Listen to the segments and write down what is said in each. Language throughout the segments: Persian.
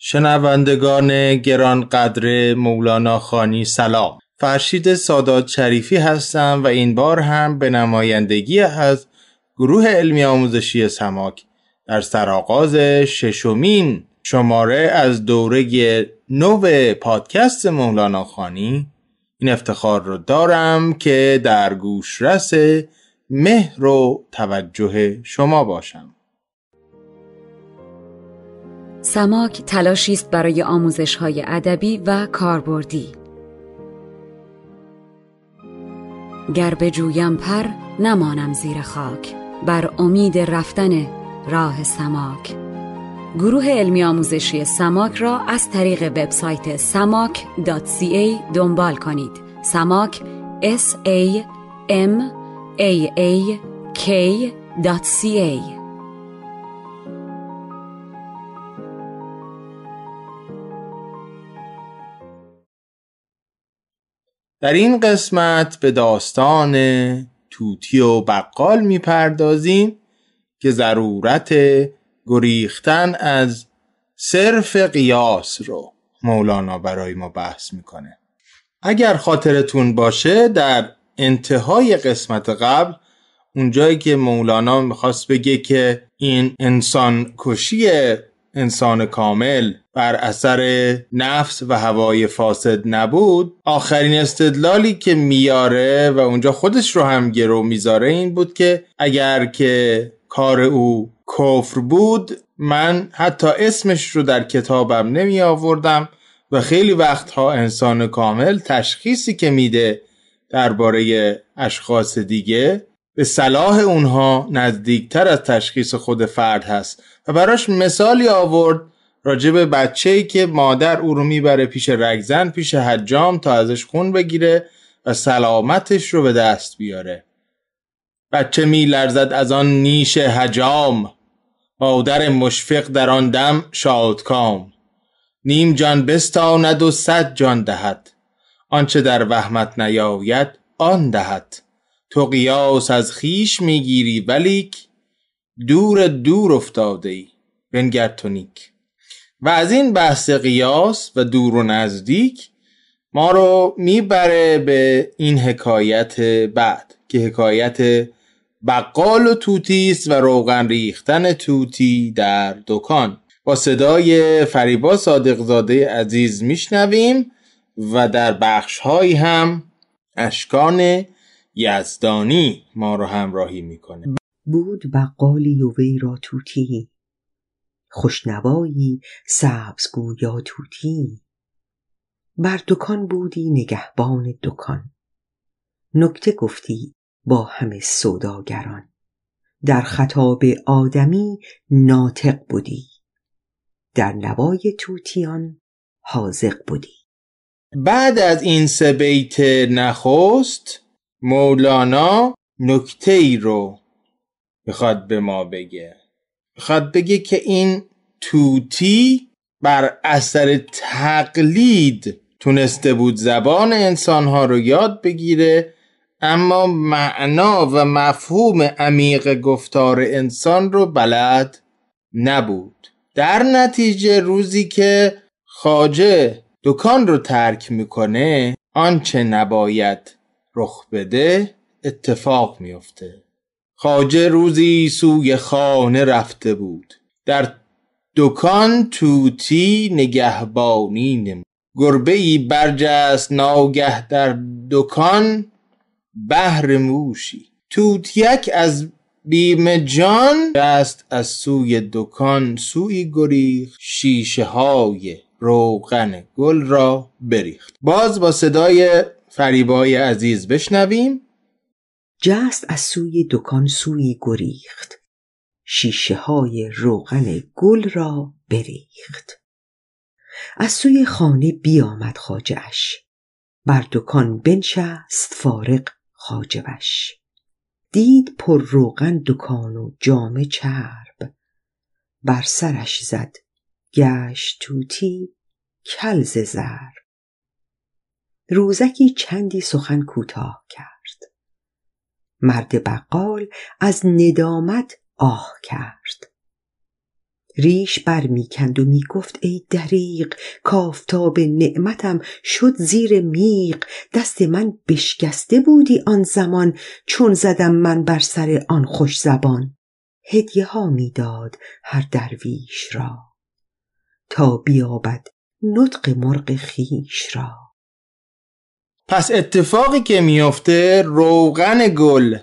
شنوندگان گرانقدر مولانا خانی سلام، فرشید سادات شریفی هستم و این بار هم به نمایندگی از گروه علمی آموزشی سماک در سرآغاز 6th شماره از دوره 9 پادکست مولانا خانی این افتخار رو دارم که در گوشرس مهر و توجه شما باشم. سماک تلاشی است برای آموزش‌های ادبی و کاربردی. گر بجویم پر نمانم زیر خاک، بر امید رفتن راه سماک. گروه علمی آموزشی سماک را از طریق وبسایت Samaak.ca دنبال کنید. سماک SAMAAK.ca. در این قسمت به داستان توتی و بقال میپردازیم که ضرورت گریختن از صرف قیاس رو مولانا برای ما بحث میکنه. اگر خاطرتون باشه در انتهای قسمت قبل، اونجایی که مولانا میخواست بگه که این انسان کشی انسان کامل بر اثر نفس و هوای فاسد نبود، آخرین استدلالی که میاره و اونجا خودش رو هم گرو میذاره این بود که اگر که کار او کفر بود من حتی اسمش رو در کتابم نمی آوردم و خیلی وقتها انسان کامل تشخیصی که میده درباره اشخاص دیگه به صلاح اونها نزدیکتر از تشخیص خود فرد هست. و براش مثالی آورد راجب بچه‌ای که مادر او رو میبره پیش رگزن، پیش حجام تا ازش خون بگیره و سلامتش رو به دست بیاره. بچه میلرزد از آن نیش حجام، مادر مشفق در آن دم شادکام. نیم جان بستاند و 100 جان دهد، آنچه در وهمت نیاید آن دهد. تو قیاس از خیش میگیری ولیک، دور دور افتاده ای بنگر تو نیک. و از این بحث قیاس و دور و نزدیک ما رو میبره به این حکایت بعد که حکایت بقال و توتی است و روغن ریختن توتی در دکان. با صدای فریبا صادق زاده عزیز میشنویم و در بخش هایی هم اشکان یزدانی ما رو همراهی میکنه. بود بقالی و وی را طوطی، خوشنوایی سبزگویا طوطی. بر دکان بودی نگهبان دکان، نکته گفتی با همه سوداگران، در خطاب آدمی ناطق بودی، در نوای طوطیان حاذق بودی. بعد از این سه بیت نخست مولانا نکته ای رو میخواد به ما بگه، میخواد بگه که این طوطی بر اثر تقلید تونسته بود زبان انسانها رو یاد بگیره، اما معنا و مفهوم عمیق گفتار انسان رو بلد نبود. در نتیجه روزی که خواجه دکان رو ترک میکنه، آنچه نباید رخ بده اتفاق میفته. خواجه روزی سوی خانه رفته بود، در دکان طوطی نگهبانی نمود. گربه‌ای برجست ناگه در دکان بهر موشی، طوطیک از بیم جان جست از سوی دکان سوی گریخت، شیشه های روغن گل را بریخت. باز با صدای فریبای عزیز بشنویم. جست از سوی دکان سوی گریخت، شیشه های روغن گل را بریخت. از سوی خانه بیامد خواجه‌اش، بر دکان بنشست فارغ خواجه‌اش. دید پر روغن دکان و جام چرب، بر سرش زد گشت طوطی کل ز زر. روزکی چندی سخن کوتاه کرد، مرد بقال از ندامت آه کرد. ریش بر می کند و می گفت ای دریغ، کافتاب نعمتم شد زیر میغ. دست من بشکسته بودی آن زمان، چون زدم من بر سر آن خوش زبان. هدیه ها می داد هر درویش را، تا بیابد نطق مرغ خیش را. پس اتفاقی که می افته روغن گل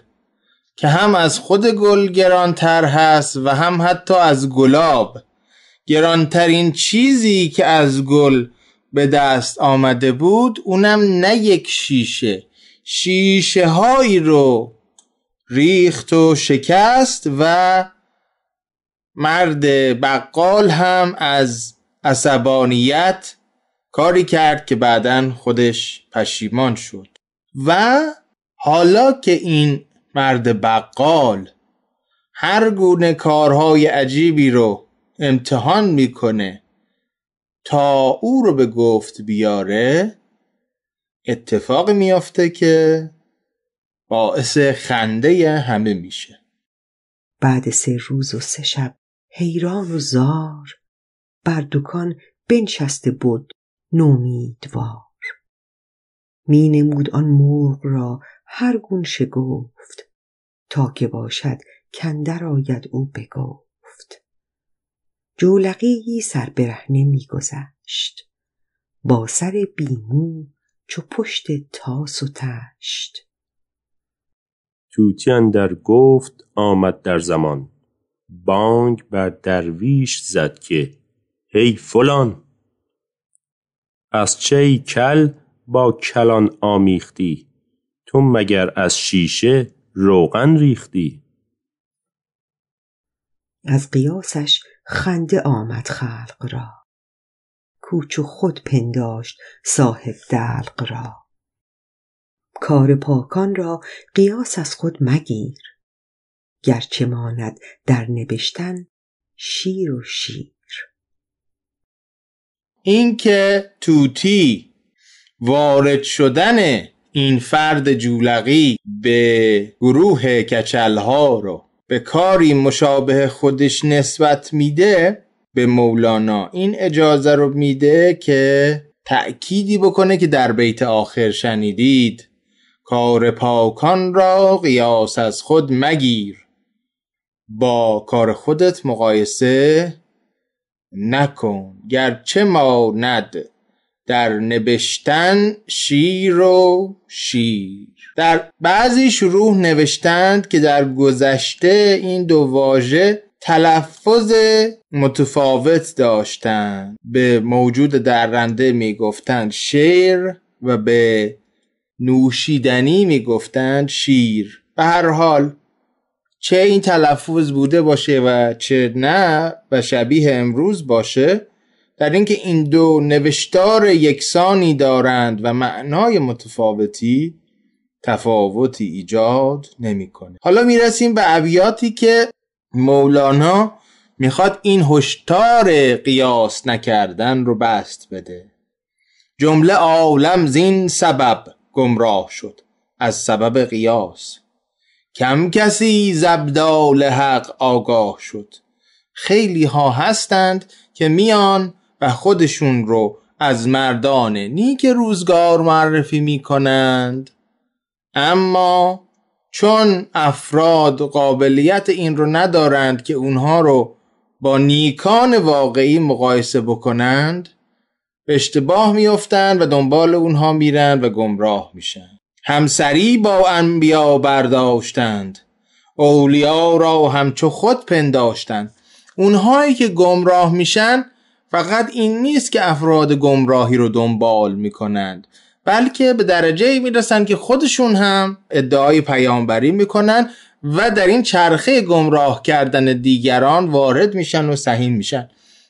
که هم از خود گل گرانتر هست و هم حتی از گلاب، گرانترین چیزی که از گل به دست آمده بود اونم نه یک شیشه، شیشه هایی رو ریخت و شکست و مرد بقال هم از عصبانیت کاری کرد که بعداً خودش پشیمان شد. و حالا که این مرد بقال هر گونه کارهای عجیبی رو امتحان میکنه تا او رو به گفت بیاره، اتفاقی میافته که باعث خنده همه میشه. بعد 3 روز و 3 شب حیران و زار، بر دکان بنشسته بود نومیدوار. می نمود آن مرغ را هر گون شگفت، تا که باشد کندر آید او بگفت. جولقی سر برهنه می گذشت، با سر بیمو چو پشت تاس و تشت. طوطی اندر گفت آمد در زمان، بانگ بر درویش زد که هی فلان. از چه کل با کلان آمیختی، تو مگر از شیشه روغن ریختی. از قیاسش خنده آمد خلق را، کوچو خود پنداشت صاحب دلق را. کار پاکان را قیاس از خود مگیر، گرچه ماند در نبشتن شیر و شیر. این که طوطی وارد شدن این فرد جولقی به گروه کچلها رو به کاری مشابه خودش نسبت میده، به مولانا این اجازه رو میده که تأکیدی بکنه که در بیت آخر شنیدید کار پاکان را قیاس از خود مگیر، با کار خودت مقایسه نکن، گرچه ماند در نوشتن شیر و شیر. در بعضی شروح نوشتند که در گذشته این دو واژه تلفظ متفاوت داشتند. به موجود درنده میگفتند شیر و به نوشیدنی میگفتند شیر. به هر حال چه این تلفظ بوده باشه و چه نه و شبیه امروز باشه، در اینکه این دو نوشتار یکسانی دارند و معنای متفاوتی تفاوتی ایجاد نمی‌کنه. حالا میرسیم به ابیاتی که مولانا میخواد این هشدار قیاس نکردن رو بست بده. جمله عالم زین سبب گمراه شد، از سبب قیاس. کم کسی ز ابدال حق آگاه شد. خیلی ها هستند که میان و خودشون رو از مردان نیک روزگار معرفی میکنند، اما چون افراد قابلیت این رو ندارند که اونها رو با نیکان واقعی مقایسه بکنند، به اشتباه میفتند و دنبال اونها میرند و گمراه میشن. همسری با انبیا برداشتند، اولیا را همچو خود پنداشتند. اونهایی که گمراه میشن فقط این نیست که افراد گمراهی رو دنبال میکنند، بلکه به درجه میرسن که خودشون هم ادعای پیامبری میکنن و در این چرخه گمراه کردن دیگران وارد میشن و سهیم میشن.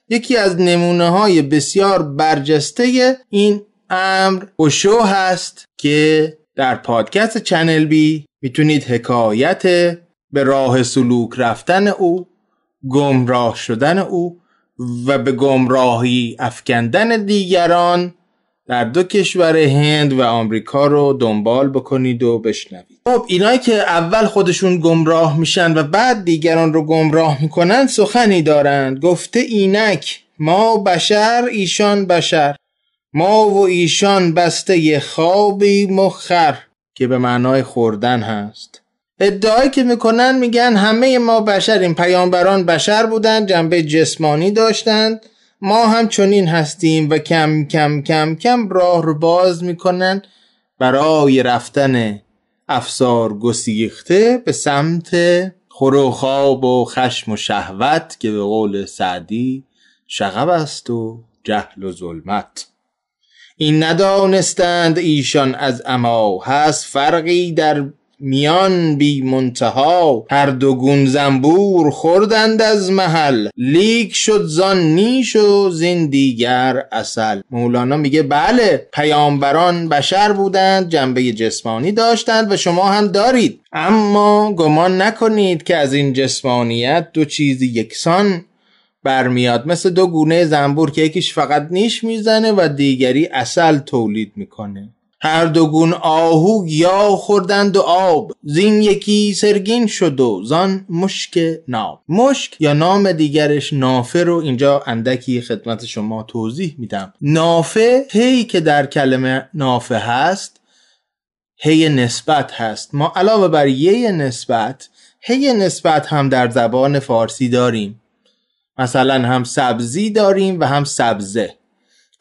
یکی از نمونه های بسیار برجسته این امر هشو هست که در پادکست چنل بی میتونید حکایت به راه سلوک رفتن او، گمراه شدن او و به گمراهی افکندن دیگران در دو کشور هند و آمریکا رو دنبال بکنید و بشنوید. خب اینایی که اول خودشون گمراه میشن و بعد دیگران رو گمراه میکنن سخنی دارند. گفته اینک ما بشر ایشان بشر، ما و ایشان بسته خوابی مخر، که به معنای خوردن هست. ادعایی که میکنن میگن همه ما بشریم، پیامبران بشر بودن، جنبه جسمانی داشتند، ما هم چنین هستیم و کم کم کم کم راه رو باز میکنن برای رفتن افسار گسیخته به سمت خور و خواب و خشم و شهوت که به قول سعدی شغب است و جهل و ظلمت. این ندانستند ایشان از اما هست فرقی در میان بی منتها، هر دو گون زنبور خوردند از محل، لیک شد زان نیش و زین دیگر عسل. مولانا میگه بله پیامبران بشر بودند، جنبه جسمانی داشتند و شما هم دارید، اما گمان نکنید که از این جسمانیت دو چیزی یکسان برمیاد، مثل دو گونه زنبور که یکیش فقط نیش میزنه و دیگری عسل تولید میکنه. هر دو گون آهو گیا خوردند و آب، زین یکی سرگین شد و زان مشک ناب. مشک یا نام دیگرش نافه رو اینجا اندکی خدمت شما توضیح میدم. نافه، هی که در کلمه نافه هست، هی نسبت هست. ما علاوه بر یه نسبت، هی نسبت هم در زبان فارسی داریم. مثلا هم سبزی داریم و هم سبزه.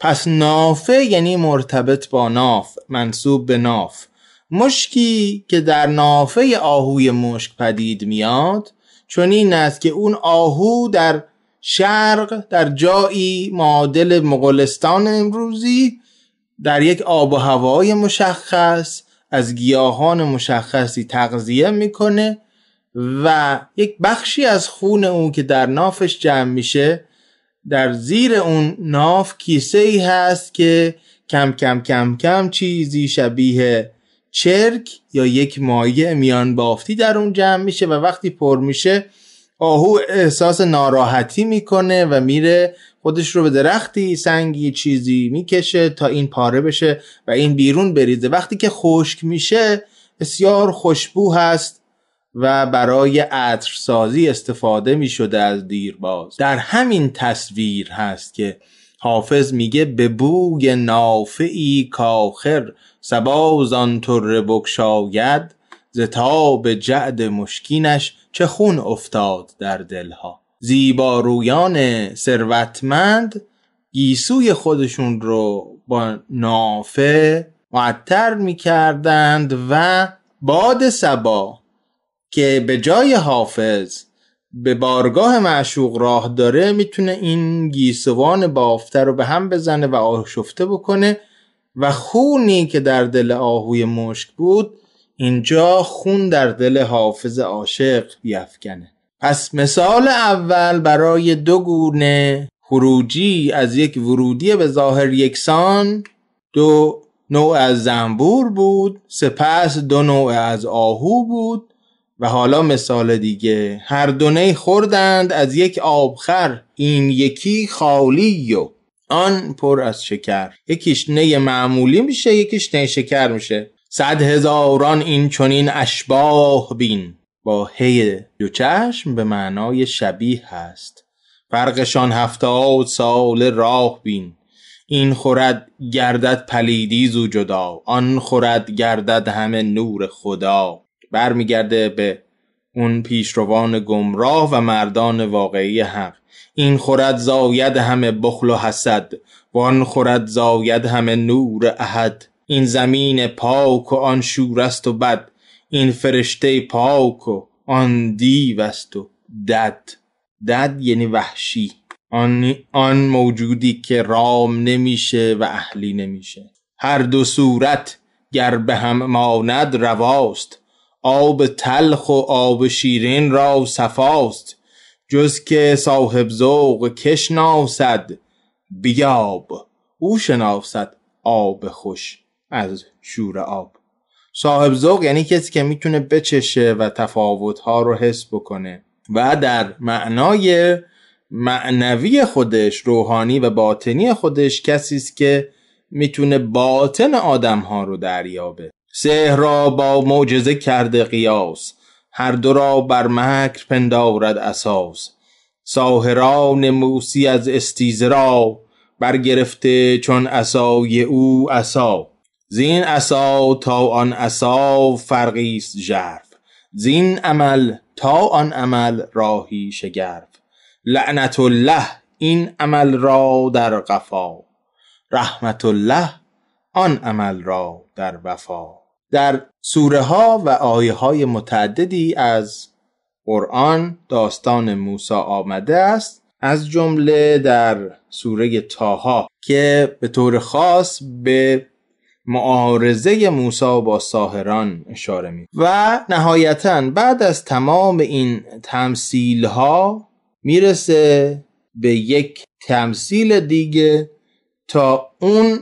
پس نافه یعنی مرتبط با ناف، منسوب به ناف. مشکی که در نافه آهوی مشک پدید میاد چون این است که اون آهو در شرق، در جایی معادل مغولستان امروزی، در یک آب و هوای مشخص از گیاهان مشخصی تغذیه میکنه و یک بخشی از خون اون که در نافش جمع میشه، در زیر اون ناف کیسه ای هست که کم کم کم کم چیزی شبیه چرک یا یک مایع میان بافتی در اون جمع میشه و وقتی پر میشه آهو احساس ناراحتی میکنه و میره خودش رو به درختی، سنگی، چیزی میکشه تا این پاره بشه و این بیرون بریزه. وقتی که خشک میشه بسیار خوشبو هست و برای عطرسازی استفاده می شده از دیرباز. در همین تصویر هست که حافظ میگه به بوی نافعی کاخر، صبا زان طره بگشاید، ز تاب جعد مشکینش چه خون افتاد در دلها. زیبارویان ثروتمند گیسوی خودشون رو با نافه معطر می‌کردند و باد صبا که به جای حافظ به بارگاه معشوق راه داره میتونه این گیسوان بافته رو به هم بزنه و آشفته بکنه و خونی که در دل آهوی مشک بود اینجا خون در دل حافظ عاشق بیفکنه. پس مثال اول برای دو گونه خروجی از یک ورودی به ظاهر یکسان، دو نوع از زنبور بود، سپس دو نوع از آهو بود و حالا مثال دیگه، هر دونه خوردند از یک آبخر، این یکی خالی و آن پر از شکر. یکیش نه معمولی میشه، یکیش نه شکر میشه. 100,000 این چنین اشباح بین، با هی دو چشم به معنای شبیه هست، فرقشان 70 سال راه بین. این خورد گردد پلیدی زو جدا، آن خورد گردد همه نور خدا. برمیگرده به اون پیشروان گمراه و مردان واقعی حق. این خورد زاید همه بخل و حسد، وان خورد زاید همه نور احد. این زمین پاک و آن شور است و بد، این فرشته پاک و آن دیو است و دد. دد یعنی وحشی، آن موجودی که رام نمیشه و اهلی نمیشه. هر دو صورت گر به هم ماند رواست، آب تلخ و آب شیرین را صفاست. جز که صاحب ذوق کش ناسد، بیاب او شناسد آب خوش از شور آب. صاحب ذوق یعنی کسی که میتونه بچشه و تفاوتها رو حس بکنه و در معنای معنوی خودش، روحانی و باطنی خودش، کسی است که میتونه باطن آدمها رو دریابه. سحر را با معجزه کرده قیاس، هر دو را بر مکر پندارد اساس. ساحران موسی از استیزه را، برگرفته چون عصای او عصا. زین عصا تا آن عصا فرقی است ژرف، زین عمل تا آن عمل راهی شگرف. لعنت الله این عمل را در قفا، رحمت الله آن عمل را در وفا. در سوره ها و آیه های متعددی از قرآن داستان موسی آمده است، از جمله در سوره طه که به طور خاص به معارضه موسی با ساحران اشاره می و نهایتاً بعد از تمام این تمثیل ها میرسه به یک تمثیل دیگه تا اون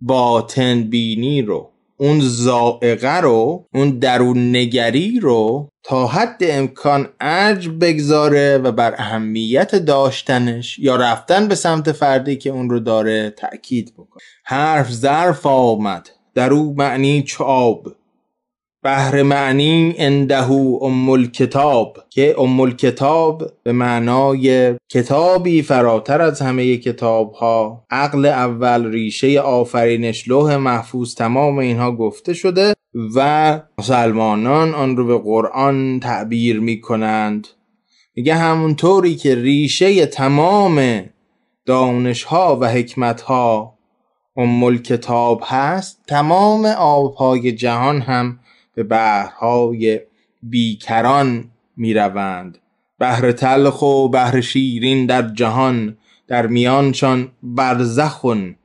باطن بینی رو، اون ذائقه رو، اون درون نگری رو تا حد امکان ارج بگذاره و بر اهمیت داشتنش یا رفتن به سمت فردی که اون رو داره تأکید بکنه. حرف ظرف آمد، درو معنی چاب، بحر معنی اندهو ام الکتاب، که ام الکتاب به معنای کتابی فراتر از همه کتابها، عقل اول، ریشه آفرینش، لوح محفوظ، تمام اینها گفته شده و مسلمانان آن رو به قرآن تعبیر می کنند. میگه همونطوری که ریشه تمام دانشها و حکمتها ام الکتاب هست، تمام آبهای جهان هم به بحرهای بیکران می روند. بحر تلخ و بحر شیرین در جهان، در میانشان برزخون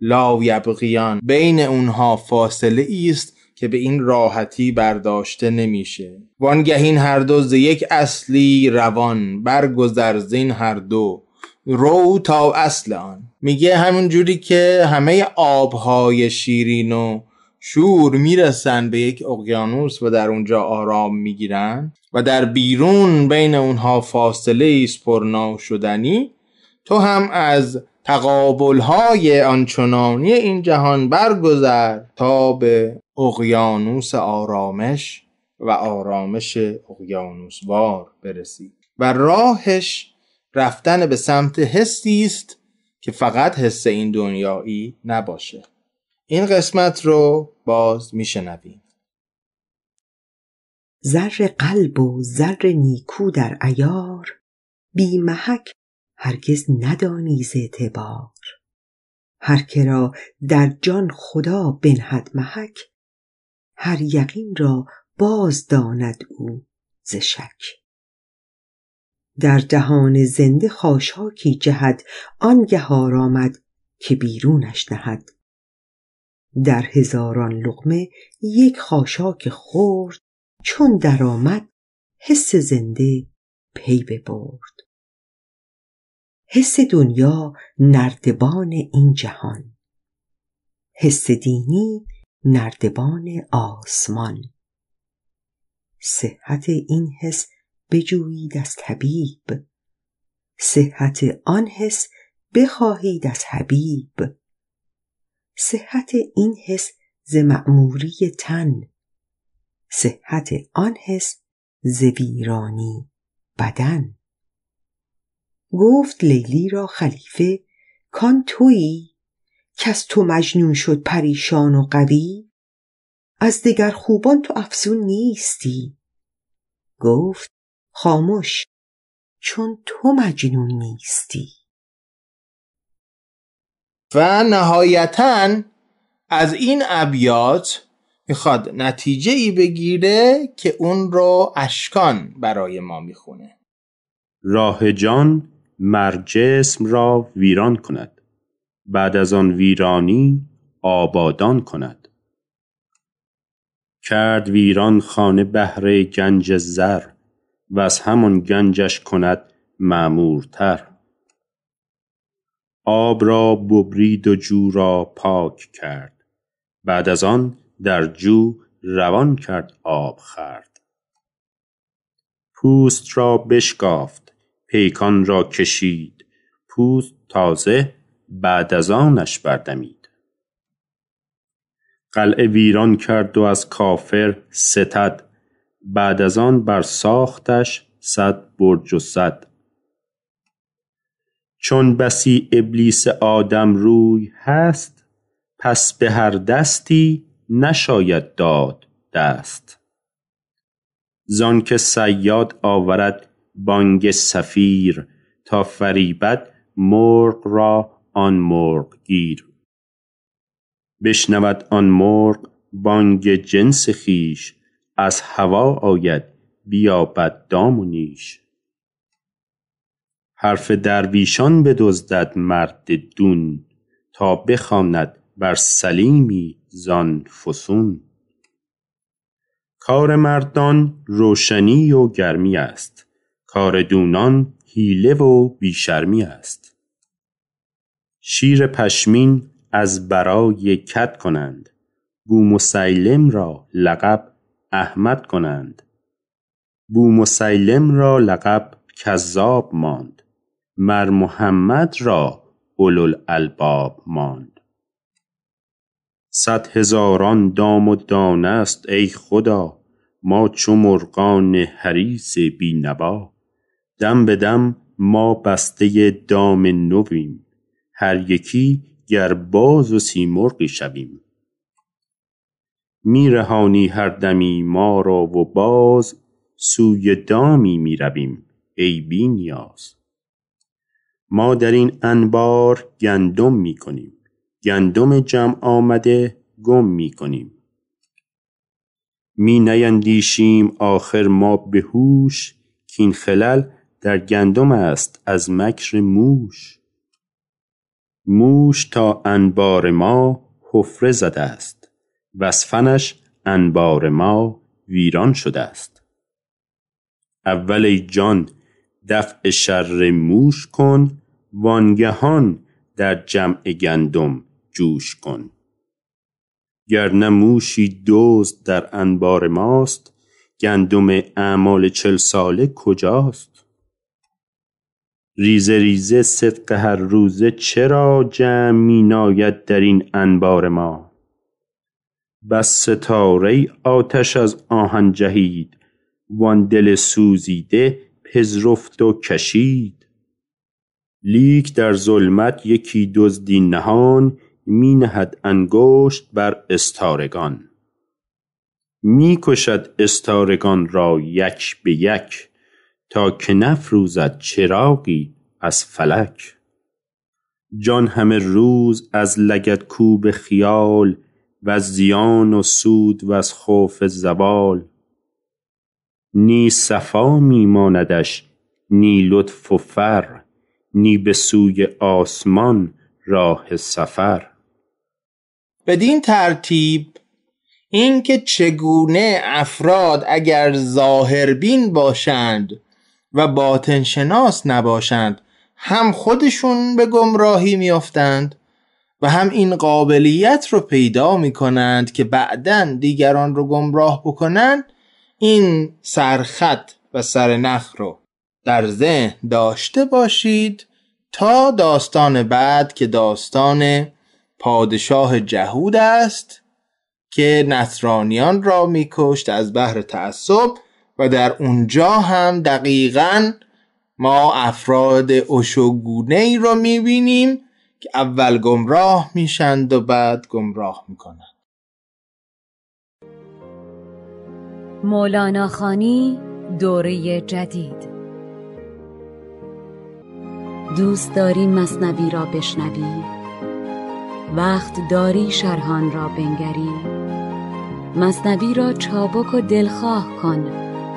لا یبغیان. بین اونها فاصله ایست که به این راحتی برداشته نمیشه. وانگهین هر دو ز یک اصلی روان، برگذر زین هر دو رو تا اصل آن. میگه همون جوری که همه آبهای شیرین و شور میرسن به یک اقیانوس و در اونجا آرام میگیرن و در بیرون بین اونها فاصله ایست پرناشدنی، تو هم از تقابل‌های آنچنانی این جهان برگذر تا به اقیانوس آرامش و آرامش اقیانوسوار برسی. و راهش رفتن به سمت حسی است که فقط حس این دنیایی نباشه. این قسمت رو باز میشنویم. زر قلب و زر نیکو در عیار، بی محک هرگز ندانی ز اعتبار. هر که را در جان خدا بنهد محک، هر یقین را باز داند او ز شک. در دهان زنده خاشاکی جهد، آنگه آرامد که بیرونش نهد. در هزاران لقمه یک خاشاک خورد، چون در آمد حس زنده پی ببرد. حس دنیا نردبان این جهان، حس دینی نردبان آسمان. صحت این حس بجویید از طبیب، صحت آن حس بخواهید از حبیب. صحت این حس ز معموری تن، صحت آن حس ز ویرانی بدن. گفت لیلی را خلیفه کان تویی، کز تو مجنون شد پریشان و قوی. از دگر خوبان تو افزون نیستی، گفت خاموش چون تو مجنون نیستی. و نهایتاً از این ابیات میخواد نتیجه‌ای بگیره که اون رو اشکان برای ما میخونه. راه جان مر جسم را ویران کند، بعد از آن ویرانی آبادان کند. کرد ویران خانه بهر گنج زر، و از همان گنجش کند معمورتر. آب را ببرید و جو را پاک کرد، بعد از آن در جو روان کرد آب خرد. پوست را بشکافت پیکان را کشید، پوست تازه بعد از آنش بردمید. قلعه ویران کرد و از کافر ستد، بعد از آن بر ساختش 100 برج و 100. چون بسی ابلیس آدم روی هست، پس به هر دستی نشاید داد دست. زان که صیاد آورد بانگ صفیر، تا فریبد مرغ را آن مرغ گیر. بشنود آن مرغ بانگ جنس خیش، از هوا آید بیابد دام و نیش. حرف درویشان بدزدد مرد دون، تا بخواند بر سلیمی زان فسون. کار مردان روشنی و گرمی است، کار دونان حیله و بیشرمی است. شیر پشمین از برای کد کنند، بومسیلم را لقب احمد کنند. بومسیلم را لقب کذاب ماند، مر محمد را اولوالالباب ماند. 100,000 دام و دانه است ای خدا، ما چو مرغان حریص بی نوا. دم به دم ما بسته دام نویم، هر یکی گر باز و سیمرغی شویم. می رهانی هر دمی ما را و باز، سوی دامی می رویم ای بی نیاز. ما در این انبار گندم می کنیم، گندم جمع آمده گم می کنیم. می نیندیشیم آخر ما به هوش، کین خلل در گندم است از مکر موش. موش تا انبار ما حفره زده است، وز فنش انبار ما ویران شده است. اول ای جان دفع شر موش کن، وانگهان در جمع گندم جوش کن. گرنه موشی دزد در انبار ماست، گندم اعمال 40 ساله کجاست؟ ریزه ریزه صدق هر روزه چرا، جمع می ناید در این انبار ما. بس ستاره آتش از آهن جهید، وان دل سوزیده پذرفت و کشید. لیک در ظلمت یکی دزدی نهان، می نهد انگشت بر استارگان. می کشد استارگان را یک به یک، تا که نفروزد چراغی از فلک. جان همه روز از لگدکوب خیال و از زیان و سود و از خوف زوال. نی صفا می ماندش نی لطف و فر، نی به سوی آسمان راه سفر. بدین ترتیب این که چگونه افراد اگر ظاهربین باشند و باطن شناس نباشند هم خودشون به گمراهی میافتند و هم این قابلیت رو پیدا میکنند که بعداً دیگران رو گمراه بکنند، این سرخط و سرنخ رو در ذهن داشته باشید تا داستان بعد که داستان پادشاه جهود است که نصرانیان را میکشت از بحر تعصب و در اونجا هم دقیقاً ما افراد اشوگونه‌ای را میبینیم که اول گمراه میشند و بعد گمراه میکنند. مولانا خانی دوره جدید. دوست داری مثنوی را بشنوی؟ وقت داری شرحان را بنگری؟ مثنوی را چابک و دلخواه کن،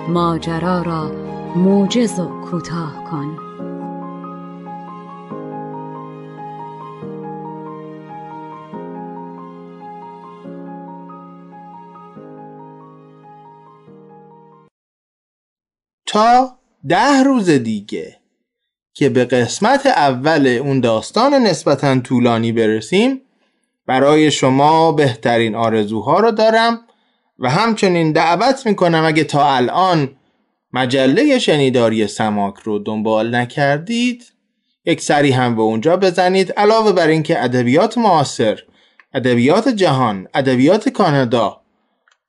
ماجرا را موجز و کوتاه کن. تا 10 روز دیگه که به قسمت اول اون داستان نسبتاً طولانی برسیم، برای شما بهترین آرزوها رو دارم و همچنین دعوت میکنم اگه تا الان مجله شنیداری سماک رو دنبال نکردید یک سری هم به اونجا بزنید. علاوه بر این که ادبیات معاصر، ادبیات جهان، ادبیات کانادا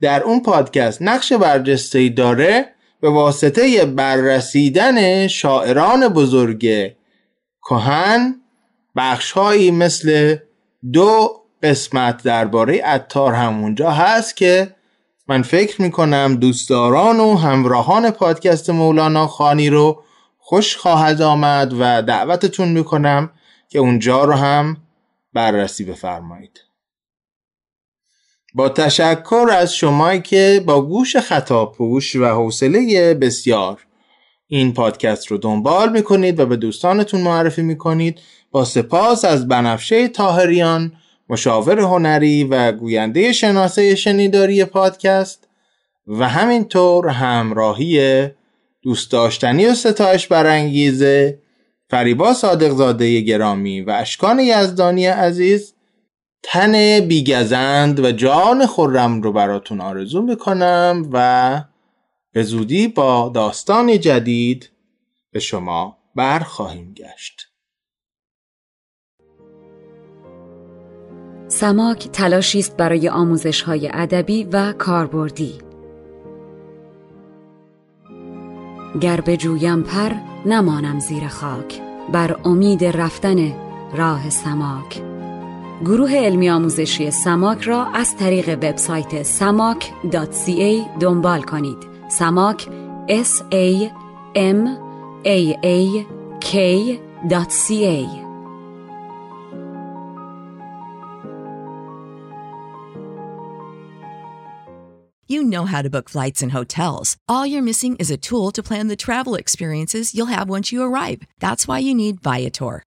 در اون پادکست نقش برجسته‌ای داره، به واسطه بررسیدن شاعران بزرگ کهن بخشهایی مثل 2 قسمت درباره عطار همونجا هست که من فکر میکنم دوستداران و همراهان پادکست مولانا خانی رو خوش خواهد آمد و دعوتتون میکنم که اونجا رو هم بررسی بفرمایید. با تشکر از شمایی که با گوش خطاپوش و حوصله بسیار این پادکست رو دنبال میکنید و به دوستانتون معرفی میکنید. با سپاس از بنفشه طاهریان، مشاور هنری و گوینده شناسه شنیداری پادکست و همینطور همراهی دوست داشتنی و ستایش برانگیز فریبا صادقزاده گرامی و اشکان یزدانی عزیز، تن بیگزند و جان خرم رو براتون آرزو میکنم و به زودی با داستان جدید به شما برخواهیم گشت. سماک تلاشی است برای آموزش‌های ادبی و کاربردی. گر بجویم پر نمانم زیر خاک، بر امید رفتن راه سماک. گروه علمی آموزشی سماک را از طریق وبسایت Samaak.ca دنبال کنید. سماک SAMAAK.ca. You know how to book flights and hotels. All you're missing is a tool to plan the travel experiences you'll have once you arrive. That's why you need Viator.